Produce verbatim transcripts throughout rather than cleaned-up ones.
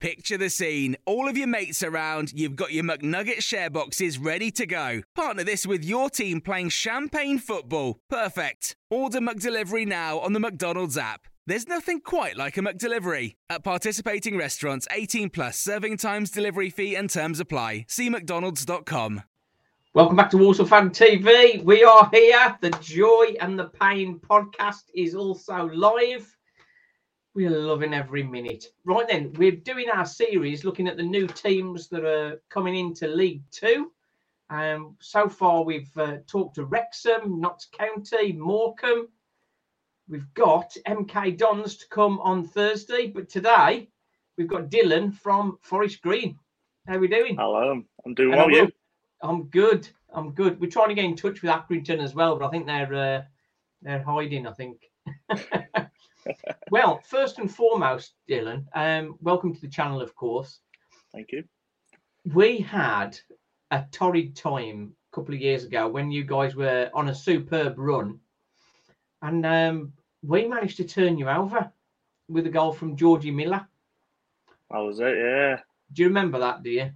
Picture the scene. All of your mates around, you've got your McNugget share boxes ready to go. Partner this with your team playing champagne football. Perfect. Order McDelivery now on the McDonald's app. There's nothing quite like a McDelivery. At participating restaurants, eighteen plus, serving times, delivery fee and terms apply. See mcdonalds dot com. Welcome back to Waterfan T V. We are here. The Joy and the Pain podcast is also live. We're loving every minute. Right then, we're doing our series looking at the new teams that are coming into League Two. Um, so far, we've uh, talked to Wrexham, Notts County, Morecambe. We've got M K Dons to come on Thursday, but today we've got Dylan from Forest Green. How are we doing? Hello, I'm doing well. You? I'm good. I'm good. We're trying to get in touch with Accrington as well, but I think they're uh, they're hiding. I think. Well, first and foremost, Dylan, um, welcome to the channel, of course. Thank you. We had a torrid time a couple of years ago when you guys were on a superb run, and um, we managed to turn you over with a goal from Georgie Miller. That was it, yeah. Do you remember that, do you?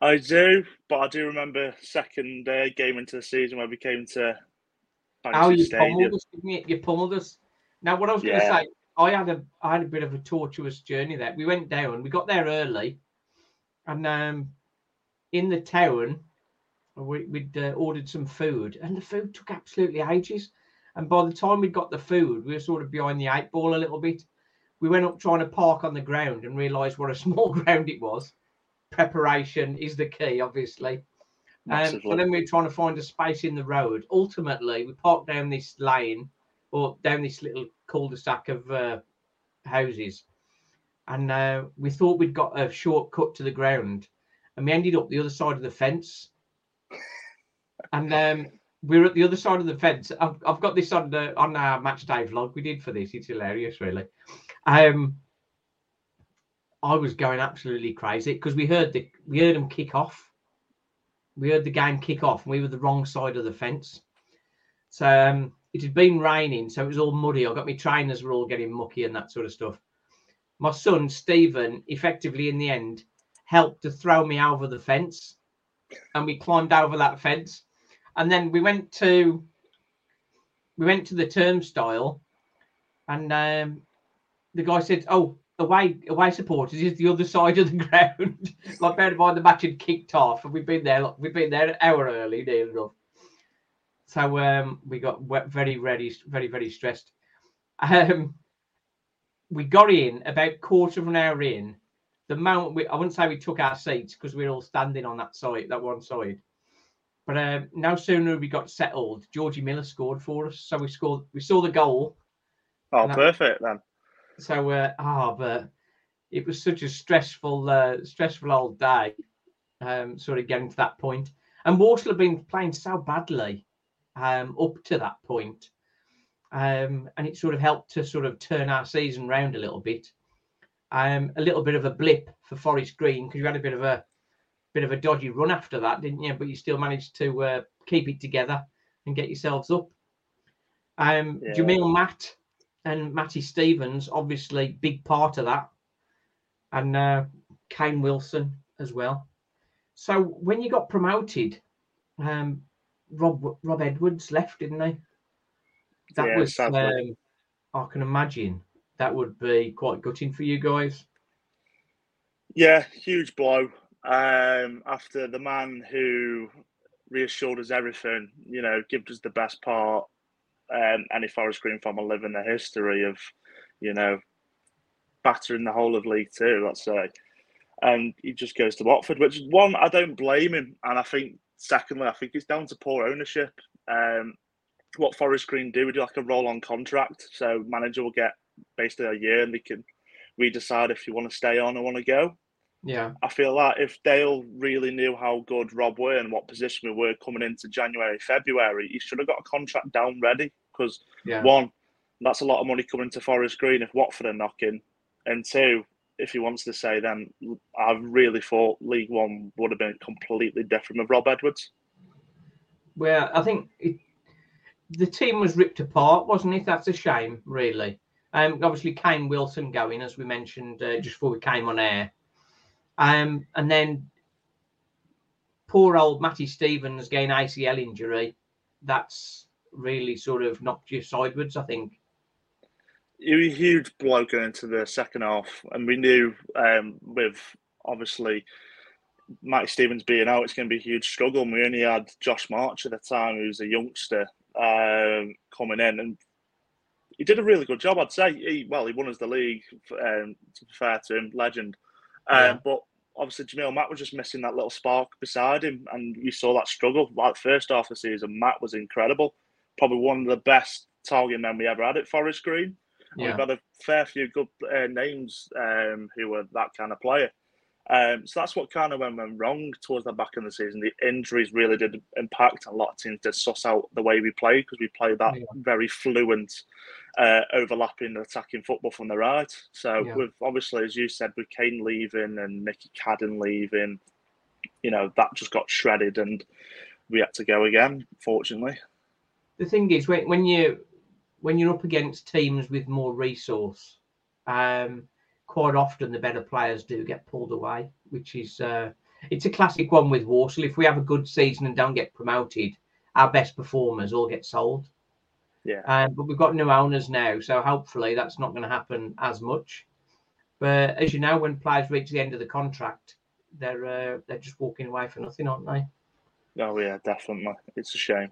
I do, but I do remember second uh, game into the season where we came to Banksy oh, you Stadium. Pummeled us, didn't you? You pummeled us. Now, what I was going to yeah. say, I had a I had a bit of a tortuous journey there. We went down, we got there early, and um, in the town, we, we'd uh, ordered some food, and the food took absolutely ages. And by the time we got the food, we were sort of behind the eight ball a little bit. We went up trying to park on the ground and realised what a small ground it was. Preparation is the key, obviously. Um, and then we were trying to find a space in the road. Ultimately, we parked down this lane, or down this little cul-de-sac of uh, houses. And uh, we thought we'd got a shortcut to the ground. And we ended up the other side of the fence. And um, we were at the other side of the fence. I've, I've got this on the, on our match day vlog we did for this. It's hilarious, really. Um, I was going absolutely crazy because we heard the we heard them kick off. We heard the game kick off and we were the wrong side of the fence. So... Um, It had been raining, so it was all muddy. I got my trainers were all getting mucky and that sort of stuff. My son, Stephen, effectively in the end, helped to throw me over the fence. And we climbed over that fence. And then we went to we went to the turnstile. And um, the guy said, oh, away, away supporters is the other side of the ground. Like, bear in mind, the match had kicked off. And we've been there, like, we've been there an hour early, nearly enough. So um, we got very, very, very, very stressed. Um, we got in about quarter of an hour in. The moment we, I wouldn't say we took our seats because we were all standing on that side, that one side. But um, no sooner we got settled, Georgie Miller scored for us. So we scored. We saw the goal. Oh, perfect then. So, uh, oh, but it was such a stressful, uh, stressful old day, um, sort of getting to that point. And Walsall had been playing so badly um, up to that point. Um, and it sort of helped to sort of turn our season round a little bit. Um, a little bit of a blip for Forest Green because you had a bit of a bit of a dodgy run after that, didn't you? But you still managed to uh, keep it together and get yourselves up. Um, yeah. Jamille Matt and Matty Stevens, obviously, big part of that. And uh, Kane Wilson as well. So when you got promoted, um, Rob Rob Edwards left, didn't he? That yeah, was, um, I can imagine that would be quite gutting for you guys. Yeah, huge blow. Um, after the man who reassured us everything, you know, gave us the best part. Um, any Forest Green fan will live in the history of, you know, battering the whole of League Two, let's say. And he just goes to Watford, which is one, I don't blame him. And I think, secondly, I think it's down to poor ownership. Um, what Forest Green do, we do like a roll-on contract. So manager will get basically a year and they can re-decide if you want to stay on or want to go. Yeah. I feel like if Dale really knew how good Rob were and what position we were coming into January, February, he should have got a contract down ready. Because, yeah. one, that's a lot of money coming to Forest Green if Watford are knocking. And two, if he wants to say, then I really thought League One would have been completely different with Rob Edwards. Well, I think it, the team was ripped apart, wasn't it? That's a shame, really. Um, obviously, Kane Wilson going, as we mentioned uh, just before we came on air. Um, and then poor old Matty Stevens getting A C L injury. That's really sort of knocked you sideways, I think. It was a huge blow going into the second half. And we knew um, with, obviously, Matty Stevens being out, it's going to be a huge struggle. And we only had Josh March at the time, who's a youngster, um, coming in. And he did a really good job, I'd say. He, well, he won us the league, um, to be fair to him, legend. Yeah. Um, but obviously Jamille Matt was just missing that little spark beside him, and you saw that struggle. Like first half of the season, Matt was incredible, probably one of the best target men we ever had at Forest Green. Yeah. We've had a fair few good uh, names um, who were that kind of player. Um, so that's what kind of went, went wrong towards the back of the season. The injuries really did impact, and a lot of teams did suss out the way we played because we played that yeah. very fluent, uh, overlapping attacking football from the right. So yeah. with, obviously, as you said, with Kane leaving and Nicky Cadden leaving, you know, that just got shredded and we had to go again, fortunately. The thing is, when, when, you, when you're up against teams with more resource, um, quite often the better players do get pulled away, which is uh, it's a classic one with Walsall. If we have a good season and don't get promoted, our best performers all get sold. Yeah. Um, but we've got new owners now, so hopefully that's not going to happen as much. But as you know, when players reach the end of the contract, they're uh, they're just walking away for nothing, aren't they? Oh yeah, definitely. It's a shame.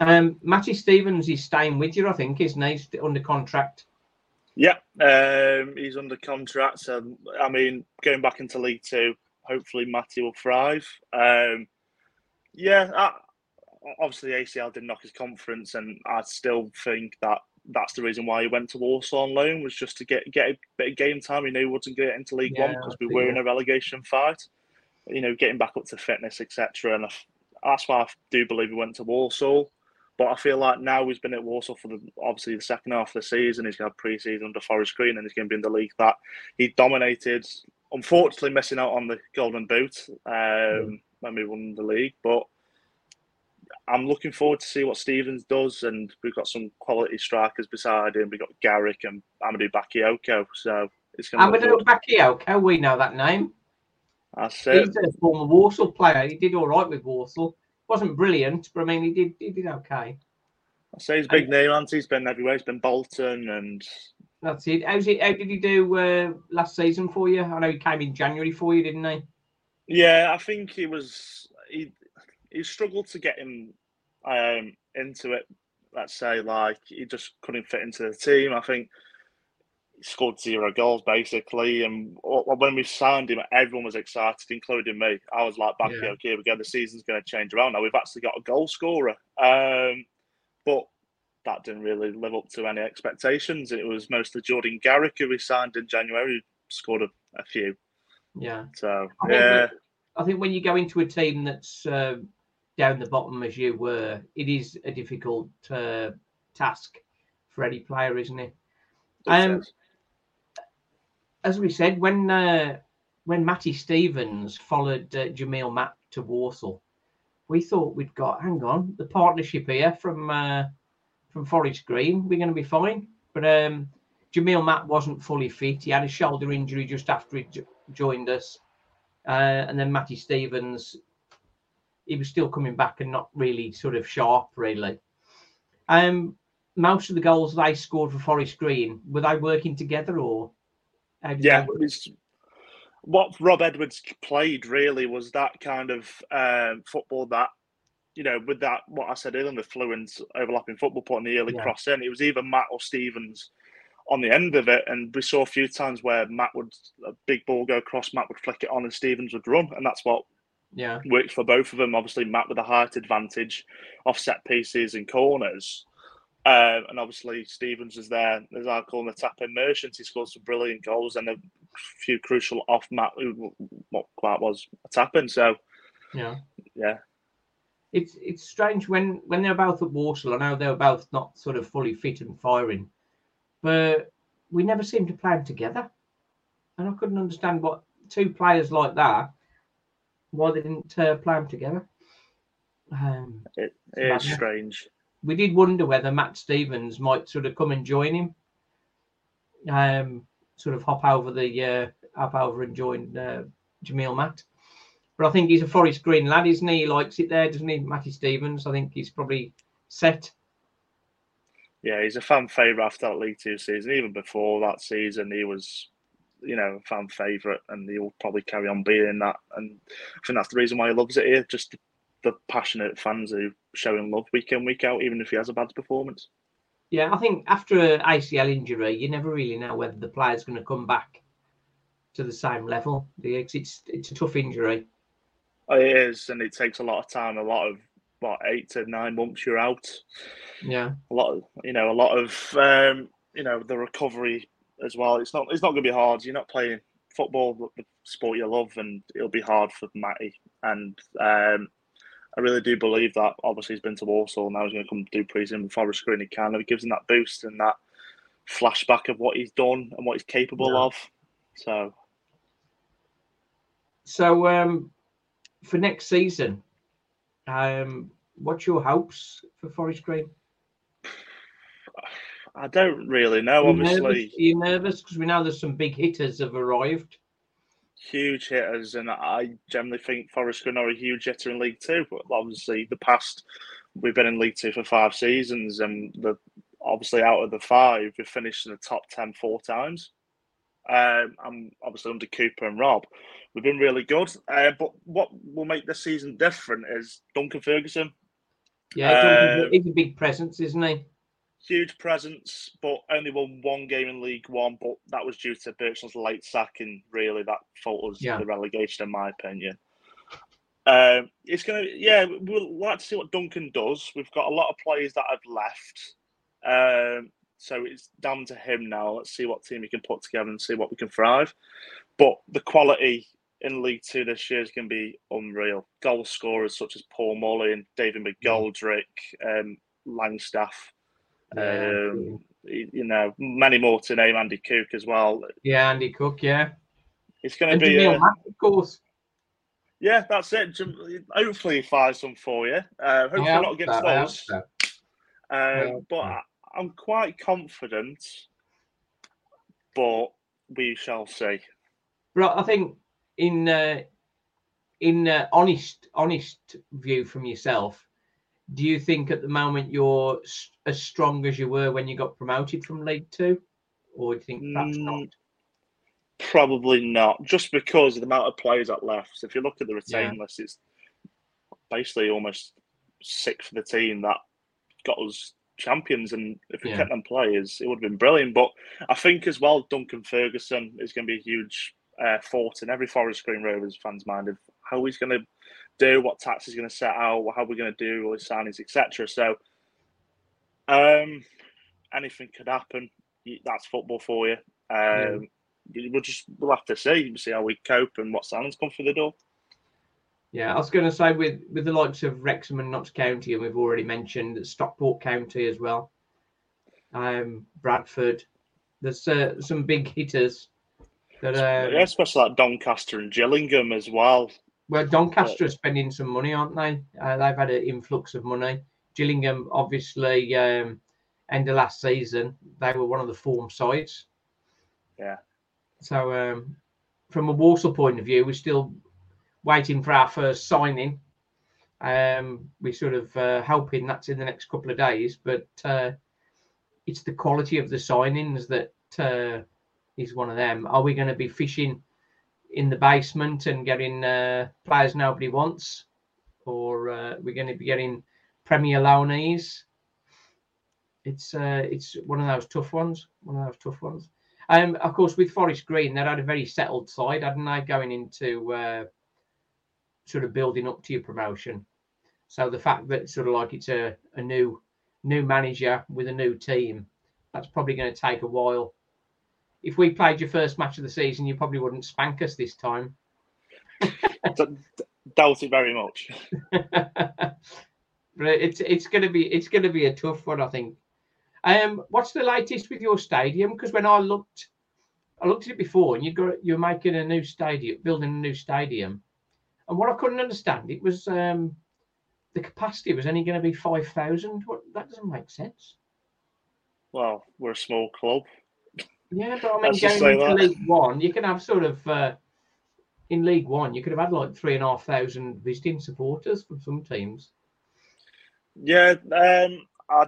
Um, Matty Stevens is staying with you, I think, isn't he? He's under contract. Yeah, um, he's under contract. So, I mean, going back into League Two, hopefully Matty will thrive. Um, yeah, I, obviously A C L did knock his confidence, and I still think that that's the reason why he went to Warsaw on loan, was just to get, get a bit of game time. He knew he wasn't going to get into League yeah, One because we were yeah. in a relegation fight. You know, getting back up to fitness, et cetera. And I, that's why I do believe he went to Warsaw. But I feel like now he's been at Walsall for the, obviously the second half of the season. He's got pre-season under Forest Green and he's going to be in the league that he dominated. Unfortunately, missing out on the Golden Boot um, mm. when we won the league. But I'm looking forward to see what Stevens does. And we've got some quality strikers beside him. We've got Garrick and Amadou Bakayoko. So it's going to Amadou Bakayoko, we know that name. That's it. He's a former Walsall player. He did all right with Walsall. Wasn't brilliant, but I mean, he did he did okay. I say his big and, name, Auntie. He's been everywhere. He's been Bolton, and that's it. How's he, how did he do uh, last season for you? I know he came in January for you, didn't he? Yeah, I think he was. He he struggled to get him um, into it. Let's say, like, he just couldn't fit into the team. I think he scored zero goals basically, and when we signed him, everyone was excited, including me. I was like, back yeah. here, okay, we go, the season's going to change around now. We've actually got a goal scorer. Um, but that didn't really live up to any expectations. It was mostly Jordan Garrick, who we signed in January, who scored a, a few. Yeah. So, I think, yeah. I think when you go into a team that's uh, down the bottom as you were, it is a difficult uh, task for any player, isn't it? Um, as we said, when uh, when Matty Stevens followed uh, Jamille Matt to Warsaw, we thought we'd got, hang on, the partnership here from uh, from Forest Green, we're going to be fine. But um, Jamille Matt wasn't fully fit. He had a shoulder injury just after he j- joined us. Uh, and then Matty Stevens, he was still coming back and not really sort of sharp, really. Um, most of the goals they scored for Forest Green, were they working together or? Yeah, it's, what Rob Edwards played really was that kind of um, football that, you know, with that, what I said earlier, the fluent overlapping football, putting the early yeah. cross in. It was either Matt or Stevens on the end of it. And we saw a few times where Matt would, a big ball go across, Matt would flick it on and Stevens would run. And that's what yeah. worked for both of them. Obviously, Matt with a height advantage off set pieces and corners. Uh, and obviously, Stevens is there, as I call him, the tap immersion. He scored some brilliant goals and a few crucial off Matt, what that was a tap in. So, yeah. yeah. It's it's strange when, when they're both at Walsall. I know they're both not sort of fully fit and firing, but we never seem to play them together. And I couldn't understand what two players like that, why they didn't uh, play them together. Um, it it is strange. We did wonder whether Matt Stevens might sort of come and join him, um, sort of hop over the uh, hop over and join uh, Jamille Matt. But I think he's a Forest Green lad, isn't he? He likes it there, doesn't he, Matty Stevens? I think he's probably set. Yeah, he's a fan favourite after that League Two season. Even before that season, he was, you know, a fan favourite, and he will probably carry on being that. And I think that's the reason why he loves it here, just the, the passionate fans who show him love week in, week out, even if he has a bad performance. Yeah, I think after an A C L injury, you never really know whether the player's going to come back to the same level. It's, it's a tough injury. It is, and it takes a lot of time, a lot of, what, eight to nine months you're out. Yeah. A lot of, you know, a lot of, um, you know, the recovery as well. It's not, it's not going to be hard. You're not playing football, the sport you love, and it'll be hard for Matty. And um, I really do believe that, obviously, he's been to Walsall, now he's going to come do pre-season with Forest Green. He kind of gives him that boost and that flashback of what he's done and what he's capable yeah. of. So, so um, for next season, um, what's your hopes for Forest Green? I don't really know, obviously. Are you nervous? Because we know there's some big hitters have arrived. Huge hitters, and I generally think Forest Green are a huge hitter in League Two. But obviously, the past we've been in League Two for five seasons, and the obviously out of the five, we've finished in the top ten four times. Um, I'm obviously under Cooper and Rob, we've been really good. Uh, but what will make this season different is Duncan Ferguson. Yeah, um, he's a big presence, isn't he? Huge presence, but only won one game in League One. But that was due to Birchall's late sack, and really that fault was yeah. the relegation, in my opinion. Um, it's gonna, yeah, we'll like to see what Duncan does. We've got a lot of players that have left, um, so it's down to him now. Let's see what team he can put together and see what we can thrive. But the quality in League Two this year is going to be unreal. Goal scorers such as Paul Mullin, David McGoldrick, um, Langstaff. Yeah. Um, you know, many more to name. Andy Cook as well. Yeah, Andy Cook. Yeah, it's going to be a, Matt, of course. Yeah, that's it. Hopefully, he finds some for you. Uh, hopefully, not against those. Um, yeah. But I, I'm quite confident. But we shall see. Right, I think in uh, in uh, honest honest view from yourself. Do you think at the moment you're as strong as you were when you got promoted from League Two? Or do you think that's mm, not? Probably not, just because of the amount of players that left. So if you look at the retain yeah. list, it's basically almost six for the team that got us champions. And if we yeah. kept them players, it would have been brilliant. But I think as well, Duncan Ferguson is going to be a huge uh, thought in every Forest Green Rovers fan's mind of how he's going to do, what tax he's going to set out, how we're going to do all his signings, et cetera. So Um, anything could happen. That's football for you. Um, yeah. We'll just we'll have to see see how we cope and what silence comes through the door. Yeah, I was going to say with with the likes of Wrexham and Notts County, and we've already mentioned Stockport County as well. Um, Bradford. There's uh, some big hitters. That, um, yeah, especially like Doncaster and Gillingham as well. Well, Doncaster but, are spending some money, aren't they? Uh, they've had an influx of money. Gillingham, obviously, um, end of last season, they were one of the form sides. Yeah. So, um, from a Walsall point of view, we're still waiting for our first signing. Um, we're sort of uh, hoping that's in the next couple of days, but uh, it's the quality of the signings that uh, is one of them. Are we going to be fishing in the basement and getting uh, players nobody wants, or uh, we're going to be getting Premier loanees? It's uh, it's one of those tough ones. One of those tough ones. Um, of course, with Forest Green, they had a very settled side, hadn't they? Going into uh, sort of building up to your promotion. So the fact that sort of like it's a, a new new manager with a new team, that's probably going to take a while. If we played your first match of the season, you probably wouldn't spank us this time. Doubt it very much. But it's it's going to be it's going to be a tough one, I think. Um, what's the latest with your stadium? Because when I looked, I looked at it before, and you got you're making a new stadium, building a new stadium, and what I couldn't understand, it was um, the capacity was only going to be five thousand. What, that doesn't make sense. Well, we're a small club. Yeah, but I mean, going into that. League One, you can have sort of uh, in League One, you could have had like three and a half thousand visiting supporters from some teams. Yeah, um, I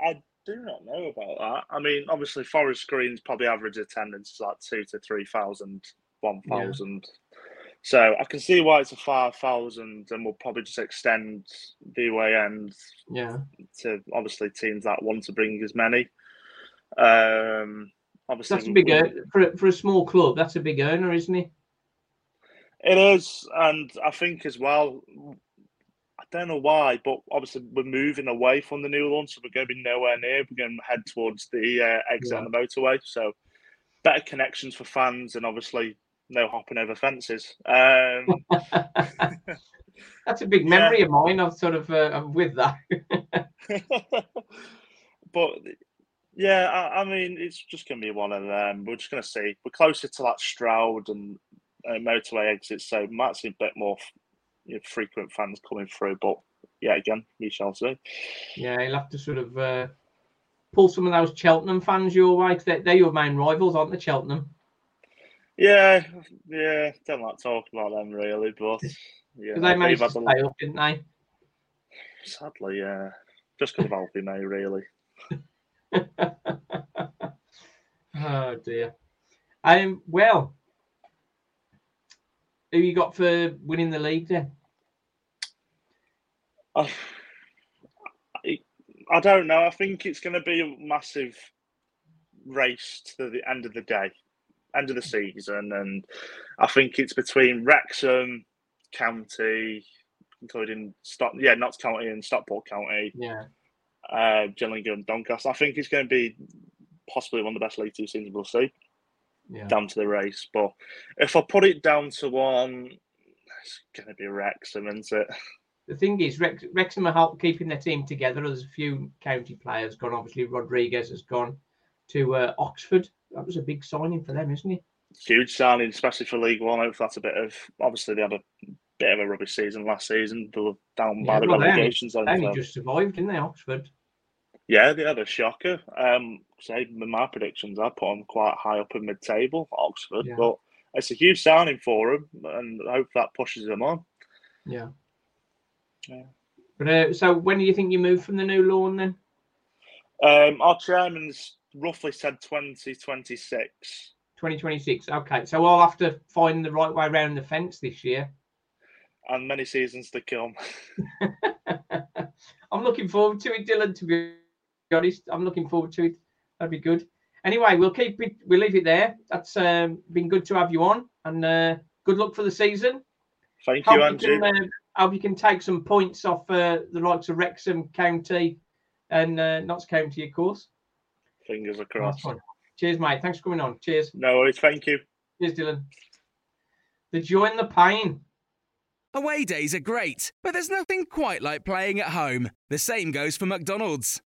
I. do not know about that. I mean, obviously, Forest Green's probably average attendance is like two to three thousand, one thousand. Yeah. So I can see why it's a five thousand, and we'll probably just extend the way end. Yeah. To obviously teams that want to bring as many. Um, obviously, that's a big earner for for a small club. That's a big earner, isn't it? It is, and I think as well. I don't know why, but obviously we're moving away from the new lawn, so we're going to be nowhere near. We're going to head towards the uh, exit yeah. on the motorway. So better connections for fans and obviously no hopping over fences. Um, That's a big memory yeah. of mine. I'm sort of uh, I'm with that. But, yeah, I, I mean, it's just going to be one of them. We're just going to see. We're closer to that Stroud and uh, motorway exit, so we might see a bit more frequent fans coming through, but yeah, again, we shall see. Yeah, you'll have to sort of uh, pull some of those Cheltenham fans your way, because they're, they're your main rivals, aren't they, Cheltenham? Yeah, yeah, don't like talking about them really, but yeah, they managed to stay the... up, didn't they? Sadly, yeah, just because of Alfie May, really. Oh dear. Um, well, who you got for winning the league then? I, I don't know. I think it's going to be a massive race to the end of the day, end of the season. And I think it's between Wrexham, County, including Stock, yeah, Notts County and Stockport County, yeah, uh, Gillingham, Doncaster. I think it's going to be possibly one of the best League Two seasons we'll see. Yeah. Down to the race, but if I put it down to one, it's going to be Wrexham, isn't it? The thing is, Rex, Wrexham are help keeping their team together. There's a few county players gone. Obviously, Rodriguez has gone to uh, Oxford. That was a big signing for them, isn't it? Huge signing, especially for League One. I hope that's a bit of... Obviously, they had a bit of a rubbish season last season. They were down yeah, by well, the relegations. They only just survived, didn't they, Oxford? Yeah, they had a shocker. Um, say in my predictions, I put them quite high up in mid-table for Oxford, yeah. But it's a huge signing for them, and I hope that pushes them on. Yeah. Yeah. But uh, so, when do you think you move from the new lawn then? Um, our chairman's roughly said twenty twenty six. Twenty twenty six. Okay, so I'll have to find the right way around the fence this year. And many seasons to come. I'm looking forward to it, Dylan. To be honest, I'm looking forward to it. That'd be good. Anyway, we'll keep it. We'll leave it there. That's um, been good to have you on, and uh, good luck for the season. Thank hope you, Andrew. You can, uh, hope you can take some points off uh, the likes of Wrexham, County, and uh, Notts County, of course. Fingers across. Cheers, mate. Thanks for coming on. Cheers. No worries. Thank you. Cheers, Dylan. The joy and the pain. Away days are great, but there's nothing quite like playing at home. The same goes for McDonald's.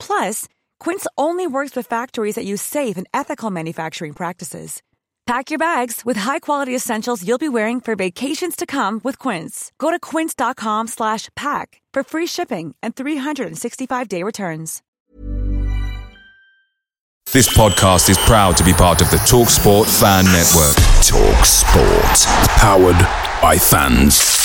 Plus, Quince only works with factories that use safe and ethical manufacturing practices. Pack your bags with high-quality essentials you'll be wearing for vacations to come with Quince. Go to quince dot com slash pack for free shipping and three sixty-five day returns. This podcast is proud to be part of the TalkSport Fan Network. TalkSport. Powered by fans.